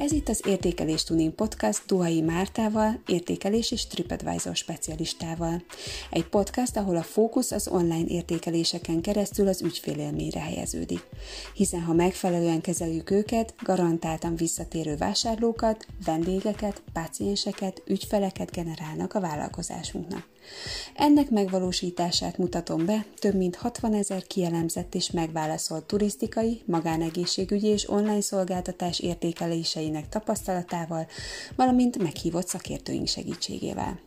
Ez itt az Értékelés Tuning Podcast Duchai Mártával, értékelés és TripAdvisor specialistával. Egy podcast, ahol a fókusz az online értékeléseken keresztül az ügyfélélményre helyeződik. Hiszen ha megfelelően kezeljük őket, garantáltan visszatérő vásárlókat, vendégeket, pácienseket, ügyfeleket generálnak a vállalkozásunknak. Ennek megvalósítását mutatom be több mint 60 000 kielemzett és megválaszolt turisztikai, magánegészségügyi és online szolgáltatás értékeléseinek tapasztalatával, valamint meghívott szakértőink segítségével.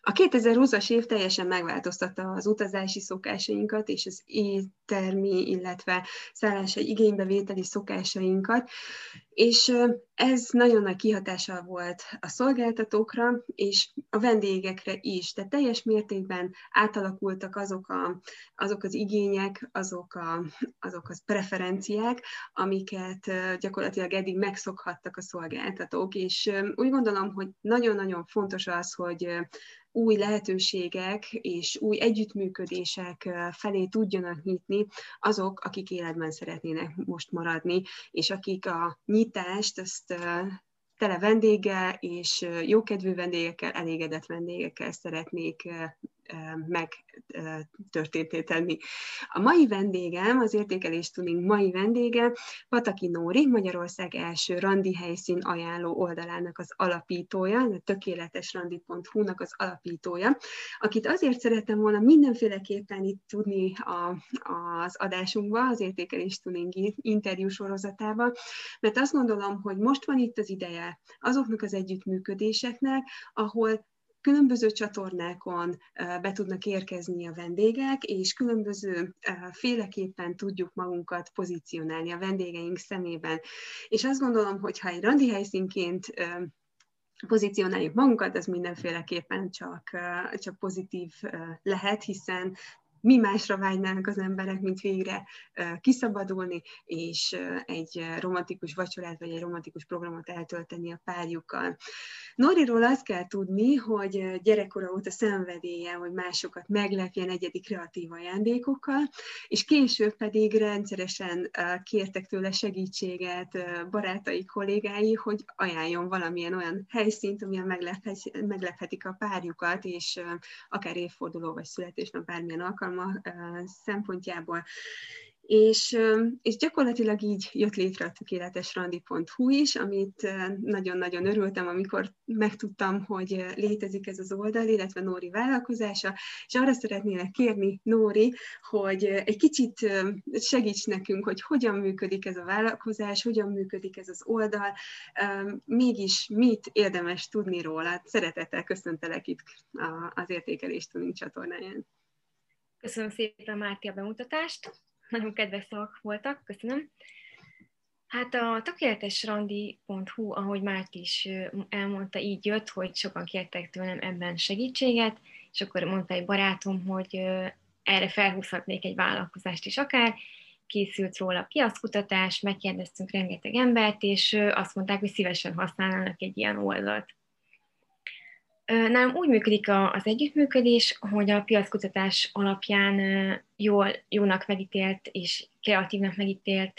A 2020-as év teljesen megváltoztatta az utazási szokásainkat és az éttermi, illetve szálláshely igénybevételi szokásainkat, és ez nagyon nagy kihatással volt a szolgáltatókra és a vendégekre is, tehát teljes mértékben átalakultak azok az igények, azok az preferenciák, amiket gyakorlatilag eddig megszokhattak a szolgáltatók, és úgy gondolom, hogy nagyon-nagyon fontos az, hogy új lehetőségek és új együttműködések felé tudjanak nyitni azok, akik életben szeretnének most maradni, és akik a nyitást ezt tele vendéggel és jókedvű vendégekkel, elégedett vendégekkel szeretnék megtörténté tenni. A mai vendégem, az Értékelés Tuning mai vendége, Pataki Nóri, Magyarország első randi helyszín ajánló oldalának az alapítója, a tökéletesrandi.hu-nak az alapítója, akit azért szerettem volna mindenféleképpen itt tudni az adásunkba, az Értékelés Tuning interjú sorozatába, mert azt gondolom, hogy most van itt az ideje azoknak az együttműködéseknek, ahol különböző csatornákon be tudnak érkezni a vendégek, és különböző féleképpen tudjuk magunkat pozícionálni a vendégeink szemében. És azt gondolom, hogy ha egy randi helyszínként pozícionáljuk magunkat, az mindenféleképpen csak pozitív lehet, hiszen mi másra vágynának az emberek, mint végre kiszabadulni, és egy romantikus vacsorát, vagy egy romantikus programot eltölteni a párjukkal. Nóriról azt kell tudni, hogy gyerekkora óta szenvedélye, hogy másokat meglepjen egyedi kreatív ajándékokkal, és később pedig rendszeresen kértek tőle segítséget barátai, kollégái, hogy ajánljon valamilyen olyan helyszínt, amilyen meglephetik a párjukat, és akár évforduló, vagy születésnap, bármilyen alkalom szempontjából. És gyakorlatilag így jött létre a tökéletesrandi.hu is, amit nagyon-nagyon örültem, amikor megtudtam, hogy létezik ez az oldal, illetve Nóri vállalkozása, és arra szeretnélek kérni, Nóri, hogy egy kicsit segíts nekünk, hogy hogyan működik ez a vállalkozás, hogyan működik ez az oldal, mégis mit érdemes tudni róla. Szeretettel köszöntelek itt az Értékelés Tuning csatornáján. Köszönöm szépen, Márti, a bemutatást. Nagyon kedves szavak voltak, köszönöm. Hát a tökéletesrandi.hu, ahogy Márti is elmondta, így jött, hogy sokan kértek tőlem ebben segítséget, és akkor mondta egy barátom, hogy erre felhúzhatnék egy vállalkozást is akár. Készült róla piackutatás, megkérdeztünk rengeteg embert, és azt mondták, hogy szívesen használnának egy ilyen oldalt. Nálam úgy működik az együttműködés, hogy a piackutatás alapján jónak megítélt és kreatívnak megítélt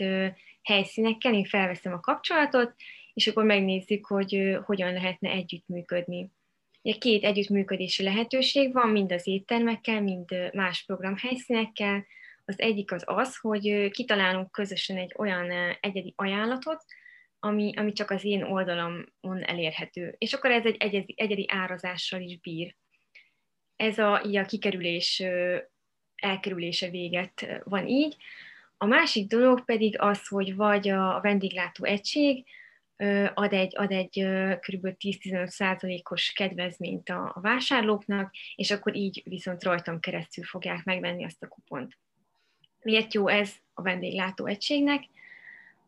helyszínekkel én felveszem a kapcsolatot, és akkor megnézzük, hogy hogyan lehetne együttműködni. Ugye két együttműködési lehetőség van, mind az éttermekkel, mind más programhelyszínekkel. Az egyik az az, hogy kitalálunk közösen egy olyan egyedi ajánlatot, ami csak az én oldalamon elérhető. És akkor ez egy egyedi árazással is bír. Ez a kikerülés elkerülése véget van így. A másik dolog pedig az, hogy vagy a vendéglátó egység ad egy kb. 10-15%-os kedvezményt a vásárlóknak, és akkor így viszont rajtam keresztül fogják megvenni azt a kupont. Miért jó ez a vendéglátó egységnek?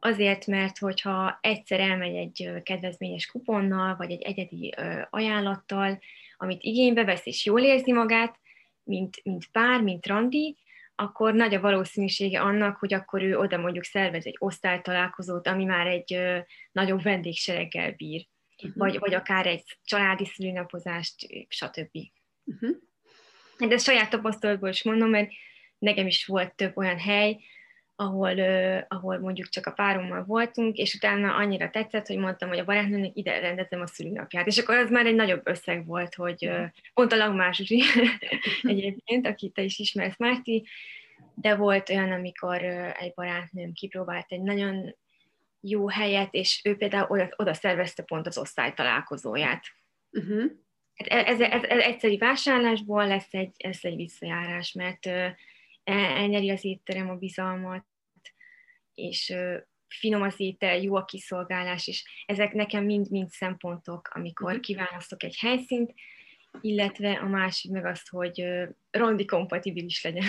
Azért, mert hogyha egyszer elmegy egy kedvezményes kuponnal, vagy egy egyedi ajánlattal, amit igénybe vesz, és jól érzi magát, mint pár, mint randi, akkor nagy a valószínűsége annak, hogy akkor ő oda mondjuk szervez egy osztálytalálkozót, ami már egy nagyobb vendégsereggel bír, vagy akár egy családi szülinapozást, stb. De ezt saját tapasztalatból is mondom, mert nekem is volt több olyan hely, ahol mondjuk csak a párommal voltunk, és utána annyira tetszett, hogy mondtam, hogy a barátnőnek ide rendezem a szülinapját. És akkor az már egy nagyobb összeg volt, hogy pont a Lagmás Zsuzsi egyébként, akit te is ismersz, Márti, de volt olyan, amikor egy barátnőm kipróbált egy nagyon jó helyet, és ő például oda szervezte pont az osztálytalálkozóját. Uh-huh. Hát ez egyszerű vásárlásból lesz egy visszajárás, mert elnyeri az étterem a bizalmat, és finom az étel, jó a kiszolgálás, és ezek nekem mind-mind szempontok, amikor kiválasztok egy helyszínt, illetve a másik meg az, hogy randi kompatibilis legyen.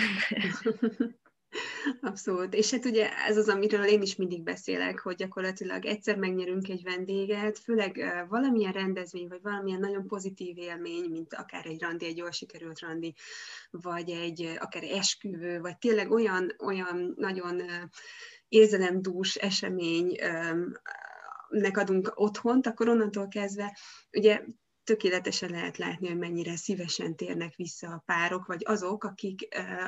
Abszolút. És hát ugye ez az, amiről én is mindig beszélek, hogy gyakorlatilag egyszer megnyerünk egy vendéget, főleg valamilyen rendezvény, vagy valamilyen nagyon pozitív élmény, mint akár egy randi, egy jól sikerült randi, vagy egy akár esküvő, vagy tényleg olyan nagyon érzelemdús eseménynek adunk otthont, akkor onnantól kezdve ugye tökéletesen lehet látni, hogy mennyire szívesen térnek vissza a párok, vagy azok,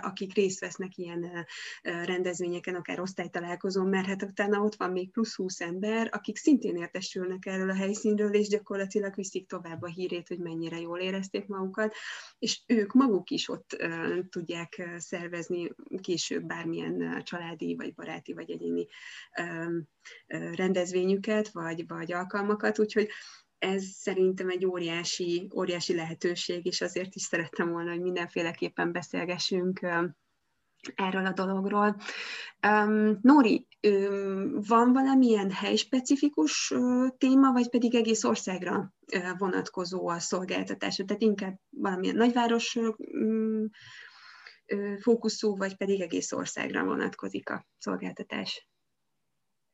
akik részt vesznek ilyen rendezvényeken, akár osztálytalálkozón, mert hát utána ott van még plusz 20 ember, akik szintén értesülnek erről a helyszínről, és gyakorlatilag viszik tovább a hírét, hogy mennyire jól érezték magukat, és ők maguk is ott tudják szervezni később bármilyen családi, vagy baráti, vagy egyéni rendezvényüket, vagy alkalmakat, úgyhogy ez szerintem egy óriási lehetőség, és azért is szerettem volna, hogy mindenféleképpen beszélgessünk erről a dologról. Nóri, van valamilyen helyspecifikus téma, vagy pedig egész országra vonatkozó a szolgáltatás? Tehát inkább valamilyen nagyváros fókuszú, vagy pedig egész országra vonatkozik a szolgáltatás?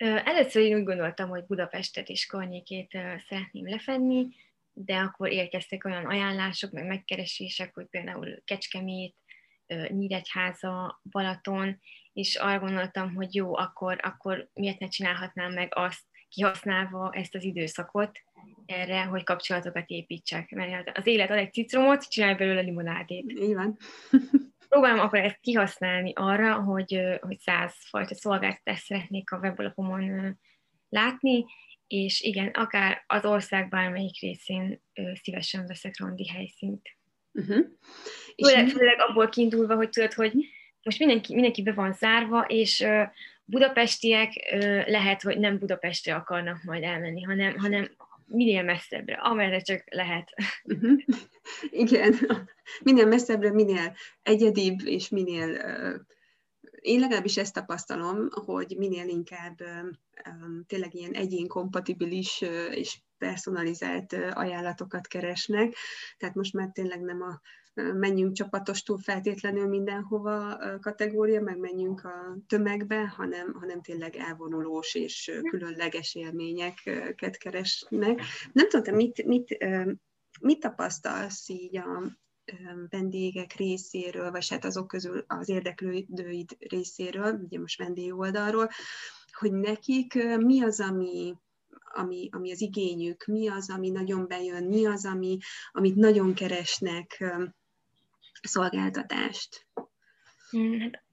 Először én úgy gondoltam, hogy Budapestet és környékét szeretném lefedni, de akkor érkeztek olyan ajánlások, meg megkeresések, hogy például Kecskemét, Nyíregyháza, Balaton, és arra gondoltam, hogy jó, akkor miért ne csinálhatnám meg azt, kihasználva ezt az időszakot erre, hogy kapcsolatokat építsek. Mert az élet ad egy citromot, csinálj belőle limonádét. Így van. Próbálom akkor ezt kihasználni arra, hogy 100 fajta szolgáltatást szeretnék a weblapomon látni, és igen, akár az ország bármelyik részén szívesen veszek randi helyszínt. Uh-huh. Főleg abból kiindulva, hogy tudod, hogy most mindenki be van zárva, és budapestiek lehet, hogy nem Budapestre akarnak majd elmenni, hanem minél messzebbre, amerre csak lehet. Uh-huh. Igen, minél messzebbre, minél egyedibb, és minél... Én legalábbis ezt tapasztalom, hogy minél inkább tényleg ilyen egyénkompatibilis és personalizált ajánlatokat keresnek. Tehát most már tényleg nem a menjünk csapatostul feltétlenül mindenhova kategória, meg menjünk a tömegbe, hanem tényleg elvonulós és különleges élményeket keresnek. Nem tudom, te mit tapasztalsz így a vendégek részéről, vagy hát azok közül az érdeklődőid részéről, ugye most vendég oldalról, hogy nekik mi az, ami az igényük, mi az, ami nagyon bejön, mi az, amit nagyon keresnek szolgáltatást? Hát,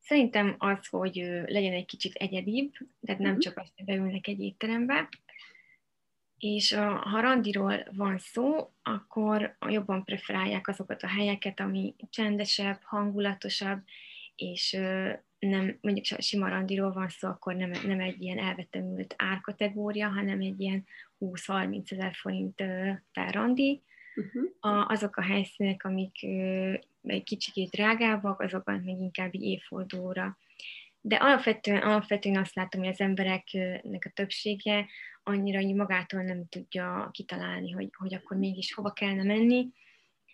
szerintem az, hogy legyen egy kicsit egyedibb, tehát nem csak azt, hogy beülnek egy étterembe, és ha randiról van szó, akkor jobban preferálják azokat a helyeket, ami csendesebb, hangulatosabb, és nem, mondjuk sima randiról van szó, akkor nem egy ilyen elvetemült árkategória, hanem egy ilyen 20-30 000 forint per randi. Uh-huh. Azok a helyszínek, amik egy kicsikét drágábbak, azokat még inkább évfordulóra. De alapvetően azt látom, hogy az embereknek a többsége annyira magától nem tudja kitalálni, hogy akkor mégis hova kellene menni,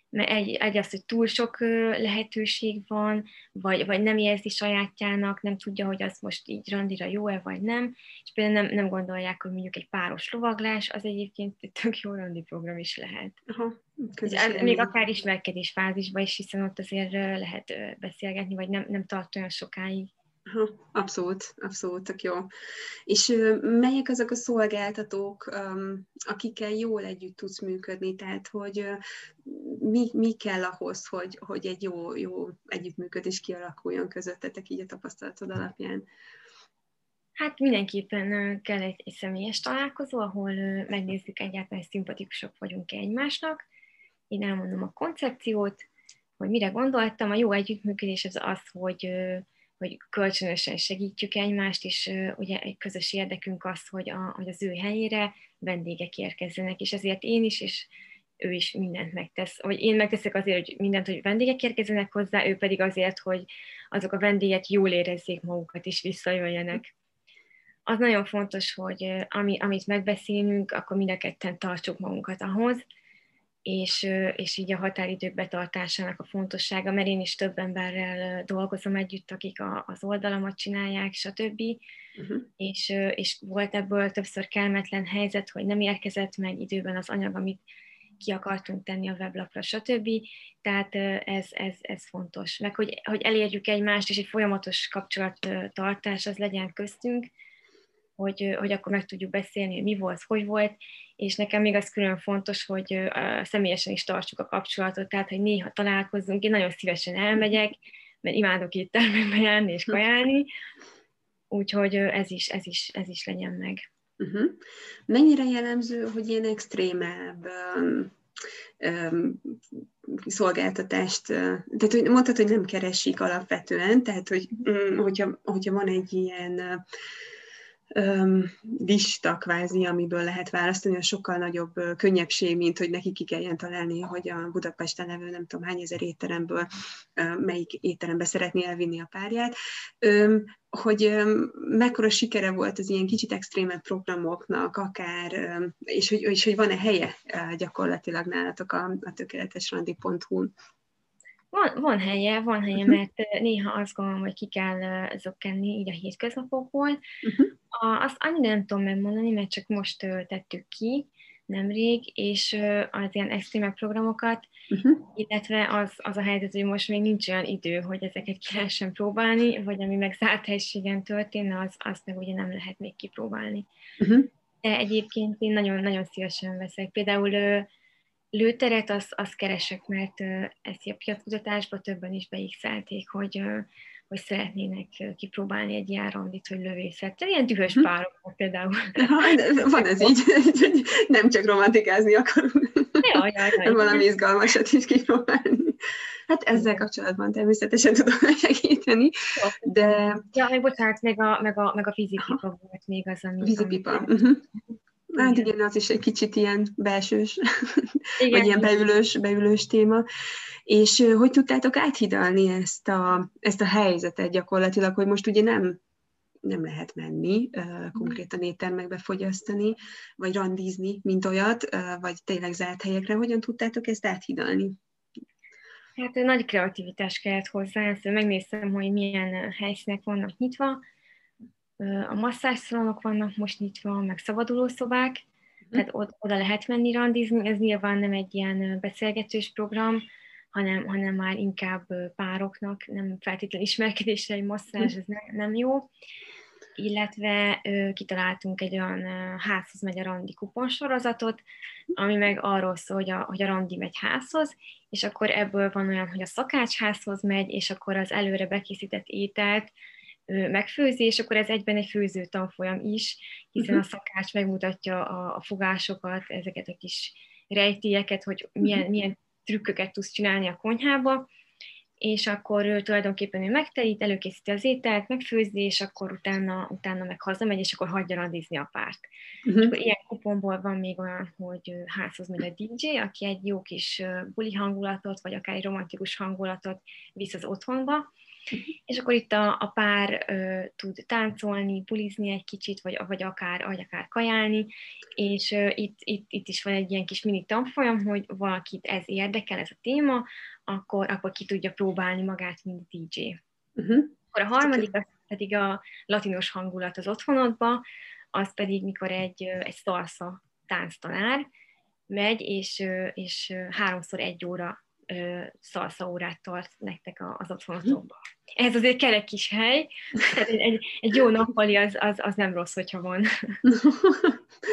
mert egy az, hogy túl sok lehetőség van, vagy nem érzi sajátjának, nem tudja, hogy az most így randira jó-e, vagy nem, és például nem gondolják, hogy mondjuk egy páros lovaglás, az egyébként tök jó randi program is lehet. Aha, még akár ismerkedés fázisban is, hiszen ott azért lehet beszélgetni, vagy nem tart olyan sokáig. Abszolút, tök jó. És melyek azok a szolgáltatók, akikkel jól együtt tudsz működni? Tehát, hogy mi kell ahhoz, hogy egy jó együttműködés kialakuljon közöttetek így a tapasztalatod alapján? Hát mindenképpen kell egy személyes találkozó, ahol megnézzük egyáltalán, szimpatikusok vagyunk egymásnak. Én elmondom a koncepciót, hogy mire gondoltam. A jó együttműködés az, hogy kölcsönösen segítjük egymást, és ugye egy közös érdekünk az, hogy az ő helyére vendégek érkezzenek, és ezért én is, és ő is mindent megtesz. Vagy én megteszek azért, hogy mindent, hogy vendégek érkezzenek hozzá, ő pedig azért, hogy azok a vendégek jól érezzék magukat, és visszajöjjenek. Az nagyon fontos, hogy amit megbeszélünk, akkor mind a ketten tartsuk magunkat ahhoz, és így a határidők betartásának a fontossága, mert én is több emberrel dolgozom együtt, akik az oldalamat csinálják, stb. Uh-huh. És volt ebből többször kellemetlen helyzet, hogy nem érkezett meg időben az anyag, amit ki akartunk tenni a weblapra, stb. Tehát ez fontos. Meg hogy elérjük egymást, és egy folyamatos kapcsolattartás az legyen köztünk, hogy akkor meg tudjuk beszélni, hogy mi volt, hogy volt, és nekem még az külön fontos, hogy személyesen is tartsuk a kapcsolatot, tehát, hogy néha találkozzunk, én nagyon szívesen elmegyek, mert imádok itt termekbe járni és kajálni, úgyhogy ez is legyen meg. Uh-huh. Mennyire jellemző, hogy ilyen extrémább szolgáltatást, tehát hogy mondtad, hogy nem keresik alapvetően, tehát, hogy hogyha van egy ilyen lista kvázi, amiből lehet választani, a sokkal nagyobb könnyebbség, mint hogy neki ki kelljen találni, hogy a Budapesten levő nem tudom hány ezer étteremből melyik étterembe szeretné elvinni a párját, hogy mekkora sikere volt az ilyen kicsit extrémebb programoknak, akár, és hogy van-e helye gyakorlatilag nálatok a tökéletesrandi.hu-n? Van helye, mert néha azt gondolom, hogy ki kell zökkenni így a hétköznapokból. Uh-huh. Azt annyira nem tudom megmondani, mert csak most tettük ki nemrég, és az ilyen extrém programokat, illetve az a helyzet, hogy most még nincs olyan idő, hogy ezeket ki lehessen próbálni, vagy ami meg zárt helységen történne, azt meg ugye nem lehet még kipróbálni. Uh-huh. De egyébként én nagyon-nagyon szívesen veszek. Például lőteret azt keresek, mert ezt a piackutatásban többen is beigszelték, hogy szeretnének kipróbálni egy ilyen randit, hogy lövészet. Ilyen dühös pároknak például. Van ez így, hogy nem csak romantikázni akarunk. Jaj. Valami izgalmasat is kipróbálni. Hát ezzel kapcsolatban természetesen tudom segíteni, de... Meg a vízipipa volt még az, ami... Vízipipa. Hát igen, az is egy kicsit ilyen belsős, igen, vagy ilyen beülős téma. És hogy tudtátok áthidalni ezt a helyzetet gyakorlatilag, hogy most ugye nem lehet menni konkrétan éttermekbe fogyasztani, vagy randizni, mint olyat, vagy tényleg zárt helyekre. Hogyan tudtátok ezt áthidalni? Hát nagy kreativitás kellett hozzá. Megnéztem, hogy milyen helyszínek vannak nyitva. A masszásszalonok vannak most nyitva, meg szabadulószobák, tehát oda lehet menni randizni, ez nyilván nem egy ilyen beszélgetős program, hanem már inkább pároknak, nem feltétlenül ismerkedésre egy masszázs, ez nem jó. Illetve kitaláltunk egy olyan házhoz megy a randi kuponsorozatot, ami meg arról szól, hogy a randi megy házhoz, és akkor ebből van olyan, hogy a szakácsházhoz megy, és akkor az előre bekészített ételt megfőzi, és akkor ez egyben egy főző tanfolyam is, hiszen a szakács megmutatja a fogásokat, ezeket a kis rejtélyeket, hogy milyen trükköket tudsz csinálni a konyhába, és akkor tulajdonképpen ő megterít, előkészíti az ételt, megfőzi, és akkor utána meg hazamegy, és akkor hagyja randizni a párt. Akkor ilyen kuponból van még olyan, hogy házhoz megy a DJ, aki egy jó kis buli hangulatot, vagy akár egy romantikus hangulatot visz az otthonba, és akkor itt a pár tud táncolni, bulizni egy kicsit, vagy akár kajálni, és itt is van egy ilyen kis mini tanfolyam, hogy valakit ez érdekel, ez a téma, akkor ki tudja próbálni magát, mint DJ. Uh-huh. Akkor a harmadik, az pedig a latinos hangulat az otthonodba, az pedig mikor egy salsa tánctanár megy, és 3x1 óra szalszaórát tart nektek az otthonotokban. Ehhez azért kell egy kis hely, tehát egy jó nappali az nem rossz, hogyha van.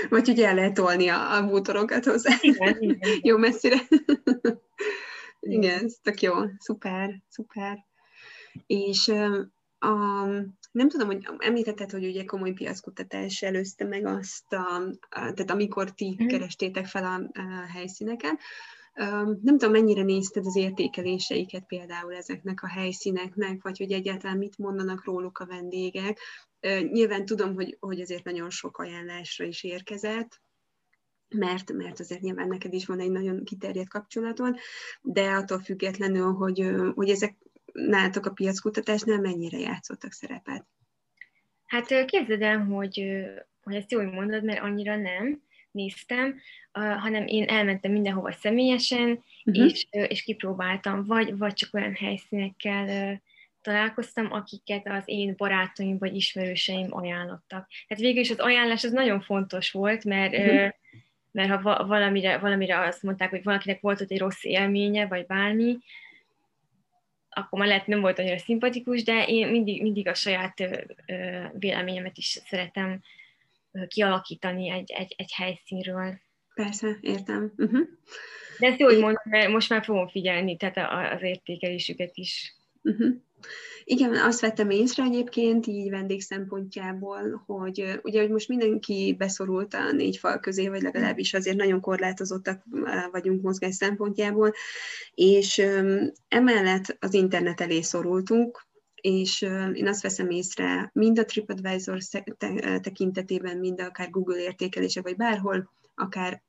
Vagy ugye el lehet tolni a bútorokat hozzá. Igen. Jó messzire. Igen, ez tök jó. Szuper, szuper. És nem tudom, hogy említetted, hogy ugye komoly piackutatás előzte meg azt, tehát amikor ti kerestétek fel a helyszíneken. Nem tudom, mennyire nézted az értékeléseiket például ezeknek a helyszíneknek, vagy hogy egyáltalán mit mondanak róluk a vendégek. Nyilván tudom, hogy azért nagyon sok ajánlásra is érkezett, mert azért nyilván neked is van egy nagyon kiterjedt kapcsolatod, de attól függetlenül, hogy ezek nálatok a piackutatásnál mennyire játszottak szerepet? Hát képzeld el, hogy ezt jól mondod, mert annyira nem néztem, hanem én elmentem mindenhova személyesen, és kipróbáltam, vagy csak olyan helyszínekkel találkoztam, akiket az én barátaim vagy ismerőseim ajánlottak. Tehát végül is az ajánlás az nagyon fontos volt, mert ha valamire azt mondták, hogy valakinek volt ott egy rossz élménye, vagy bármi, akkor már lehet, nem volt annyira szimpatikus, de én mindig a saját véleményemet is szeretem kialakítani egy helyszínről. Persze, értem. Uh-huh. De ezt jól mondom, mert most már fogom figyelni, tehát az értékelésüket is. Uh-huh. Igen, azt vettem észre egyébként, így vendég szempontjából, hogy ugye, hogy most mindenki beszorult a 4 fal közé, vagy legalábbis azért nagyon korlátozottak vagyunk mozgás szempontjából, és emellett az internet elé szorultunk, és én azt veszem észre, mind a TripAdvisor tekintetében, mind akár Google értékelése, vagy bárhol, akár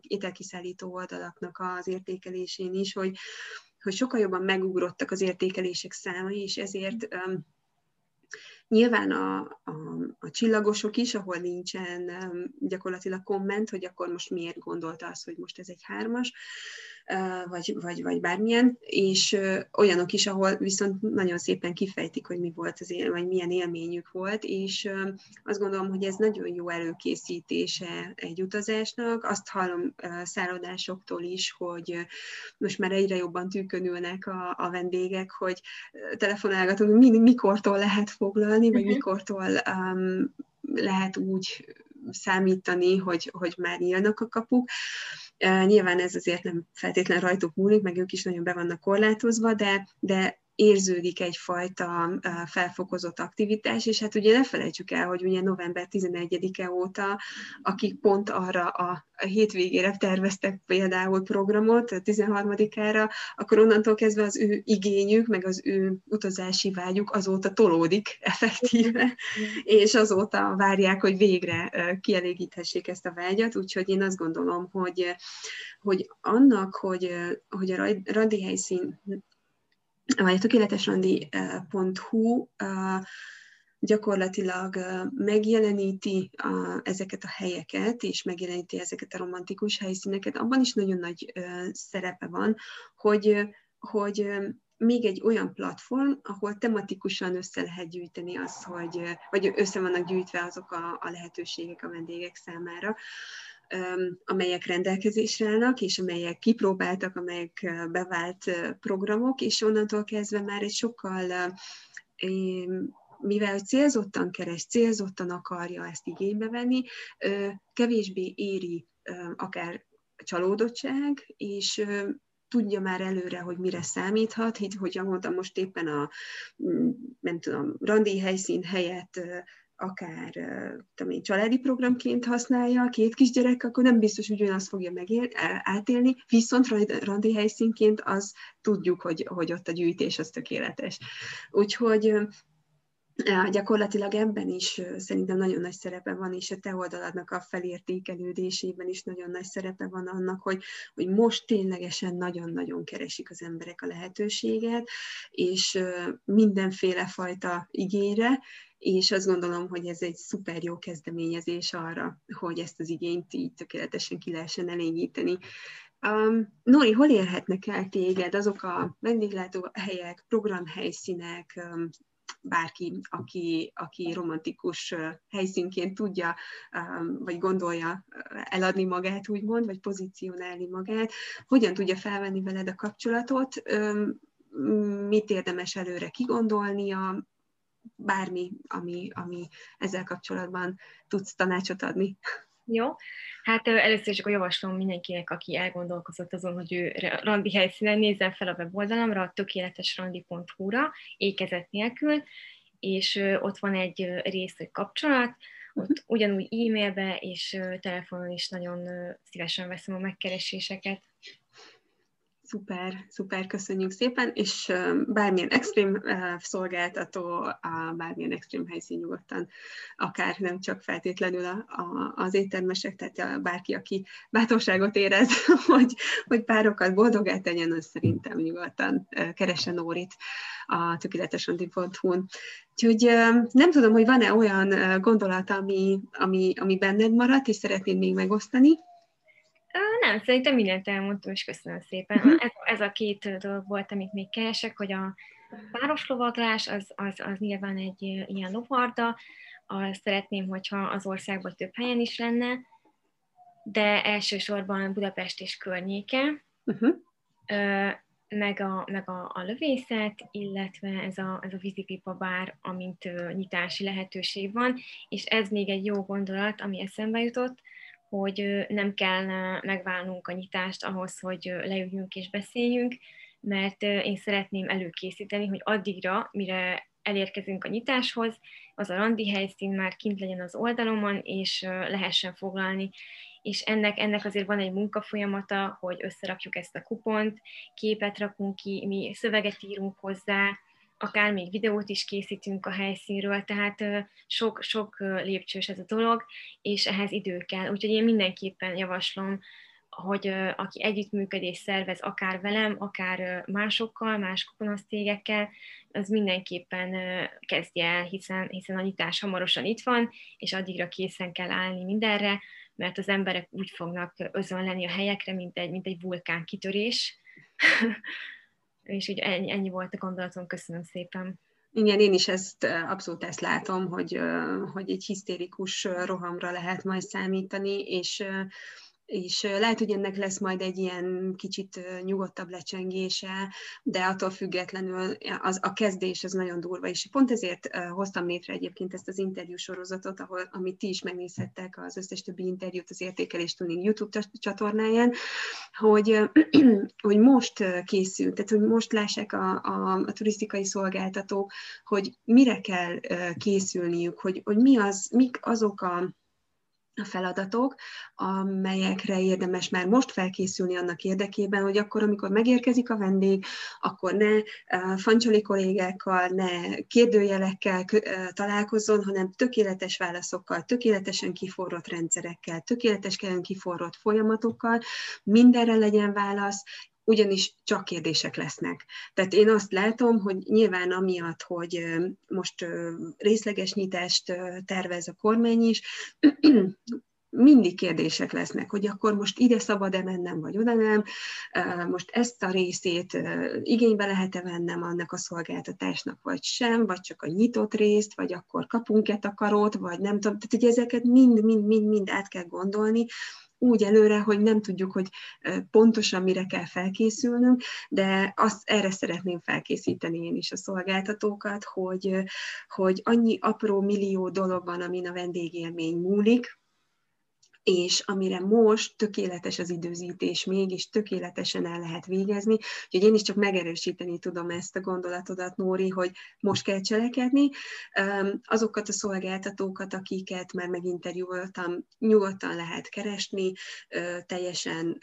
ételkiszállító oldalaknak az értékelésén is, hogy sokkal jobban megugrottak az értékelések számai, és ezért nyilván a csillagosok is, ahol nincsen gyakorlatilag komment, hogy akkor most miért gondolta azt, hogy most ez egy 3-as, vagy bármilyen, és olyanok is, ahol viszont nagyon szépen kifejtik, hogy mi volt az élmény, vagy milyen élményük volt, és azt gondolom, hogy ez nagyon jó előkészítése egy utazásnak. Azt hallom szállodásoktól is, hogy most már egyre jobban tűkönülnek a vendégek, hogy telefonálgatunk, mikortól lehet foglalni, vagy mikortól lehet úgy számítani, hogy már nyílnak a kapuk. Nyilván ez azért nem feltétlen rajtuk múlik, meg ők is nagyon be vannak korlátozva, de érződik egyfajta felfokozott aktivitás, és hát ugye ne felejtsük el, hogy ugye november 11-e óta, akik pont arra a hétvégére terveztek például programot, 13-ára, akkor onnantól kezdve az ő igényük, meg az ő utazási vágyuk azóta tolódik effektíve, és azóta várják, hogy végre kielégíthessék ezt a vágyat, úgyhogy én azt gondolom, hogy annak, hogy a randi helyszín, vagy a tökéletesrandi.hu gyakorlatilag megjeleníti ezeket a helyeket, és megjeleníti ezeket a romantikus helyszíneket, abban is nagyon nagy szerepe van, hogy még egy olyan platform, ahol tematikusan össze lehet gyűjteni azt, vagy össze vannak gyűjtve azok a lehetőségek a vendégek számára, amelyek rendelkezésre állnak, és amelyek kipróbáltak, amelyek bevált programok, és onnantól kezdve már egy sokkal, mivel célzottan keres, célzottan akarja ezt igénybe venni, kevésbé éri akár csalódottság, és tudja már előre, hogy mire számíthat, hogy mondtam, most éppen a randi helyszín helyett akár családi programként használja, 2 kisgyerek, akkor nem biztos, hogy ugyanazt fogja átélni, viszont randi helyszínként az tudjuk, hogy ott a gyűjtés az tökéletes. Úgyhogy gyakorlatilag ebben is szerintem nagyon nagy szerepe van, és a te oldaladnak a felértékelődésében is nagyon nagy szerepe van annak, hogy most ténylegesen nagyon-nagyon keresik az emberek a lehetőséget, és mindenféle fajta igényre, és azt gondolom, hogy ez egy szuper jó kezdeményezés arra, hogy ezt az igényt így tökéletesen ki lehessen elégíteni. Nóri, hol érhetnek el téged azok a vendéglátó helyek, programhelyszínek, bárki, aki romantikus helyszínként tudja, vagy gondolja eladni magát, úgymond, vagy pozícionálni magát, hogyan tudja felvenni veled a kapcsolatot, mit érdemes előre kigondolnia, bármi, ami ezzel kapcsolatban tudsz tanácsot adni. Jó, hát először is akkor javaslom mindenkinek, aki elgondolkozott azon, hogy ő randi helyszínen, nézzen fel a weboldalamra, a tökéletesrandi.hu-ra, ékezet nélkül, és ott van egy rész, hogy kapcsolat, ott ugyanúgy e-mailbe és telefonon is nagyon szívesen veszem a megkereséseket. Szuper, szuper, köszönjük szépen, és bármilyen extrém szolgáltató, bármilyen extrém helyszín nyugodtan, akár nem csak feltétlenül az éttermesek, tehát bárki, aki bátorságot érez, hogy párokat boldogá tegyen, az szerintem nyugodtan keresse Nórit a tökéletesrandi.hu-n. Úgyhogy nem tudom, hogy van-e olyan gondolat, ami benned maradt, és szeretnéd még megosztani? Nem, szerintem mindent elmondtam, és köszönöm szépen. Ez a két dolog volt, amit még keresek, hogy a pároslovaglás, az nyilván egy ilyen lovarda, szeretném, hogyha az országban több helyen is lenne, de elsősorban Budapest és környéke, meg a lövészet, illetve ez a vízipipa bár, amint nyitási lehetőség van, és ez még egy jó gondolat, ami eszembe jutott, hogy nem kell megválnunk a nyitást ahhoz, hogy leüljünk és beszéljünk, mert én szeretném előkészíteni, hogy addigra, mire elérkezünk a nyitáshoz, az a randi helyszín már kint legyen az oldalomon, és lehessen foglalni. És ennek azért van egy munkafolyamata, hogy összerakjuk ezt a kupont, képet rakunk ki, mi szöveget írunk hozzá, akár még videót is készítünk a helyszínről, tehát sok-sok lépcsős ez a dolog, és ehhez idő kell. Úgyhogy én mindenképpen javaslom, hogy aki együttműködést szervez, akár velem, akár másokkal, más kuponasztégekkel, az mindenképpen kezdje el, hiszen a nyitás hamarosan itt van, és addigra készen kell állni mindenre, mert az emberek úgy fognak özönleni a helyekre, mint egy vulkánkitörés. És így ennyi volt a gondolatom, köszönöm szépen. Igen, én is abszolút ezt látom, hogy egy hisztérikus rohamra lehet majd számítani, és lehet, hogy ennek lesz majd egy ilyen kicsit nyugodtabb lecsengése, de attól függetlenül a kezdés az nagyon durva, és pont ezért hoztam létre egyébként ezt az interjú sorozatot, amit ti is megnézhettek, az összes többi interjút az Értékelés Tuning YouTube csatornáján, hogy most készül, tehát hogy most lássák a turisztikai szolgáltatók, hogy mire kell készülniük, hogy mik azok a feladatok, amelyekre érdemes már most felkészülni annak érdekében, hogy akkor, amikor megérkezik a vendég, akkor ne fancsoli kollégákkal, ne kérdőjelekkel találkozzon, hanem tökéletes válaszokkal, tökéletesen kiforrott rendszerekkel, tökéletesen kiforrott folyamatokkal, mindenre legyen válasz, ugyanis csak kérdések lesznek. Tehát én azt látom, hogy nyilván amiatt, hogy most részleges nyitást tervez a kormány is, mindig kérdések lesznek, hogy akkor most ide szabad-e mennem, vagy oda nem, most ezt a részét igénybe lehet-e vennem annak a szolgáltatásnak, vagy sem, vagy csak a nyitott részt, vagy akkor kapunk-e takarót, vagy nem tudom, tehát hogy ezeket mind át kell gondolni, úgy előre, hogy nem tudjuk, hogy pontosan mire kell felkészülnünk, de erre szeretném felkészíteni én is a szolgáltatókat, hogy annyi apró millió dolog van, amin a vendégélmény múlik, és amire most tökéletes az időzítés, mégis tökéletesen el lehet végezni. Úgyhogy én is csak megerősíteni tudom ezt a gondolatodat, Nóri, hogy most kell cselekedni. Azokat a szolgáltatókat, akiket már meginterjúoltam, nyugodtan lehet keresni, teljesen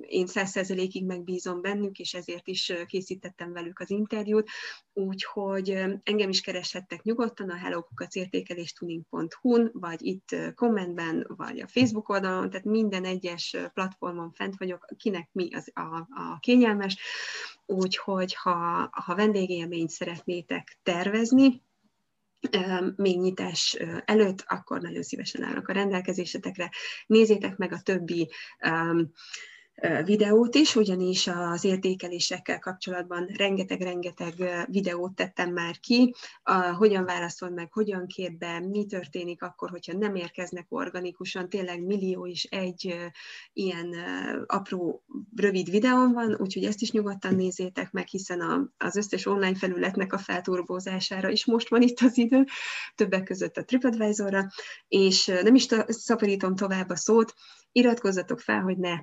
én 100%-ig megbízom bennük, és ezért is készítettem velük az interjút, úgyhogy engem is kereshettek nyugodtan a hello@értékeléstuning.hu-n, vagy itt kommentben, vagy a Facebook oldalon, tehát minden egyes platformon fent vagyok, kinek mi az a kényelmes, úgyhogy ha vendégélményt szeretnétek tervezni, még nyitás előtt, akkor nagyon szívesen állok a rendelkezésetekre. Nézzétek meg a többi videót is, ugyanis az értékelésekkel kapcsolatban rengeteg videót tettem már ki, hogyan válaszol meg, hogyan kér be, mi történik akkor, hogyha nem érkeznek organikusan, tényleg millió is egy ilyen apró, rövid videón van, úgyhogy ezt is nyugodtan nézzétek meg, hiszen az összes online felületnek a felturbózására is most van itt az idő, többek között a TripAdvisorra, és nem is szaporítom tovább a szót, iratkozzatok fel, hogy ne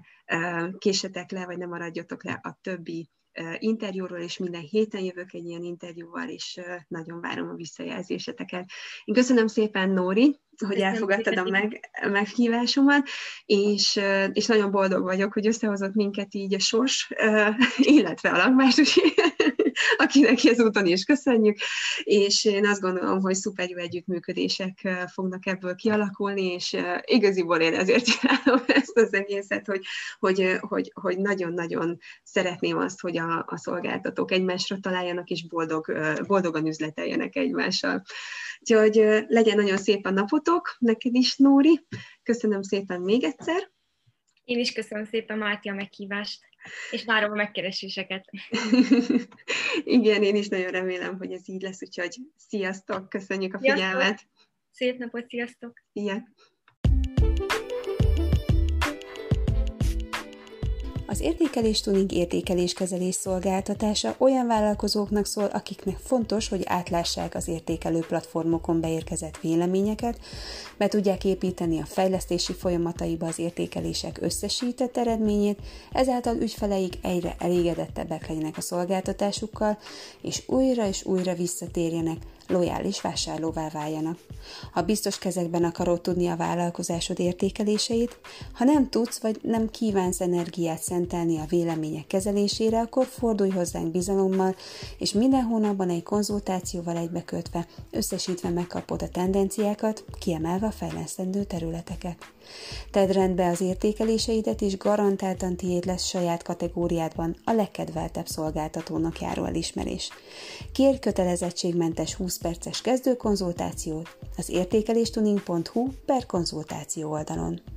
késsetek le, vagy ne maradjatok le a többi interjúról, és minden héten jövök egy ilyen interjúval, és nagyon várom a visszajelzéseteket. Én köszönöm szépen, Nóri, hogy elfogadtad a meghívásomat, és nagyon boldog vagyok, hogy összehozott minket így a sors, illetve a lakmás, akinek ezúton is köszönjük, és én azt gondolom, hogy szuper jó együttműködések fognak ebből kialakulni, és igaziból én ezért csinálom ezt az egészet, hogy nagyon-nagyon szeretném azt, hogy a szolgáltatók egymásra találjanak, és boldogan üzleteljenek egymással. Úgyhogy legyen nagyon szép a napotok, neked is, Nóri. Köszönöm szépen még egyszer. Én is köszönöm szépen, Márti, a meghívást. És várom a megkereséseket. Igen, én is nagyon remélem, hogy ez így lesz, úgyhogy sziasztok, köszönjük a figyelmet. Szép napot, sziasztok! Igen. Az Értékelés Tuning értékeléskezelés szolgáltatása olyan vállalkozóknak szól, akiknek fontos, hogy átlássák az értékelő platformokon beérkezett véleményeket, be tudják építeni a fejlesztési folyamataiba az értékelések összesített eredményét, ezáltal ügyfeleik egyre elégedettebbek legyenek a szolgáltatásukkal, és újra visszatérjenek, lojális vásárlóvá váljanak. Ha biztos kezekben akarod tudni a vállalkozásod értékeléseit, ha nem tudsz vagy nem kívánsz energiát szentelni a vélemények kezelésére, akkor fordulj hozzánk bizalommal, és minden hónapban egy konzultációval egybekötve, összesítve megkapod a tendenciákat, kiemelve a fejlesztendő területeket. Tedd rendbe az értékeléseidet, és garantáltan tiéd lesz saját kategóriádban a legkedveltebb szolgáltatónak járó elismerés. Kérj kötelezettségmentes 20 perces kezdőkonzultációt az értékeléstuning.hu/konzultáció oldalon.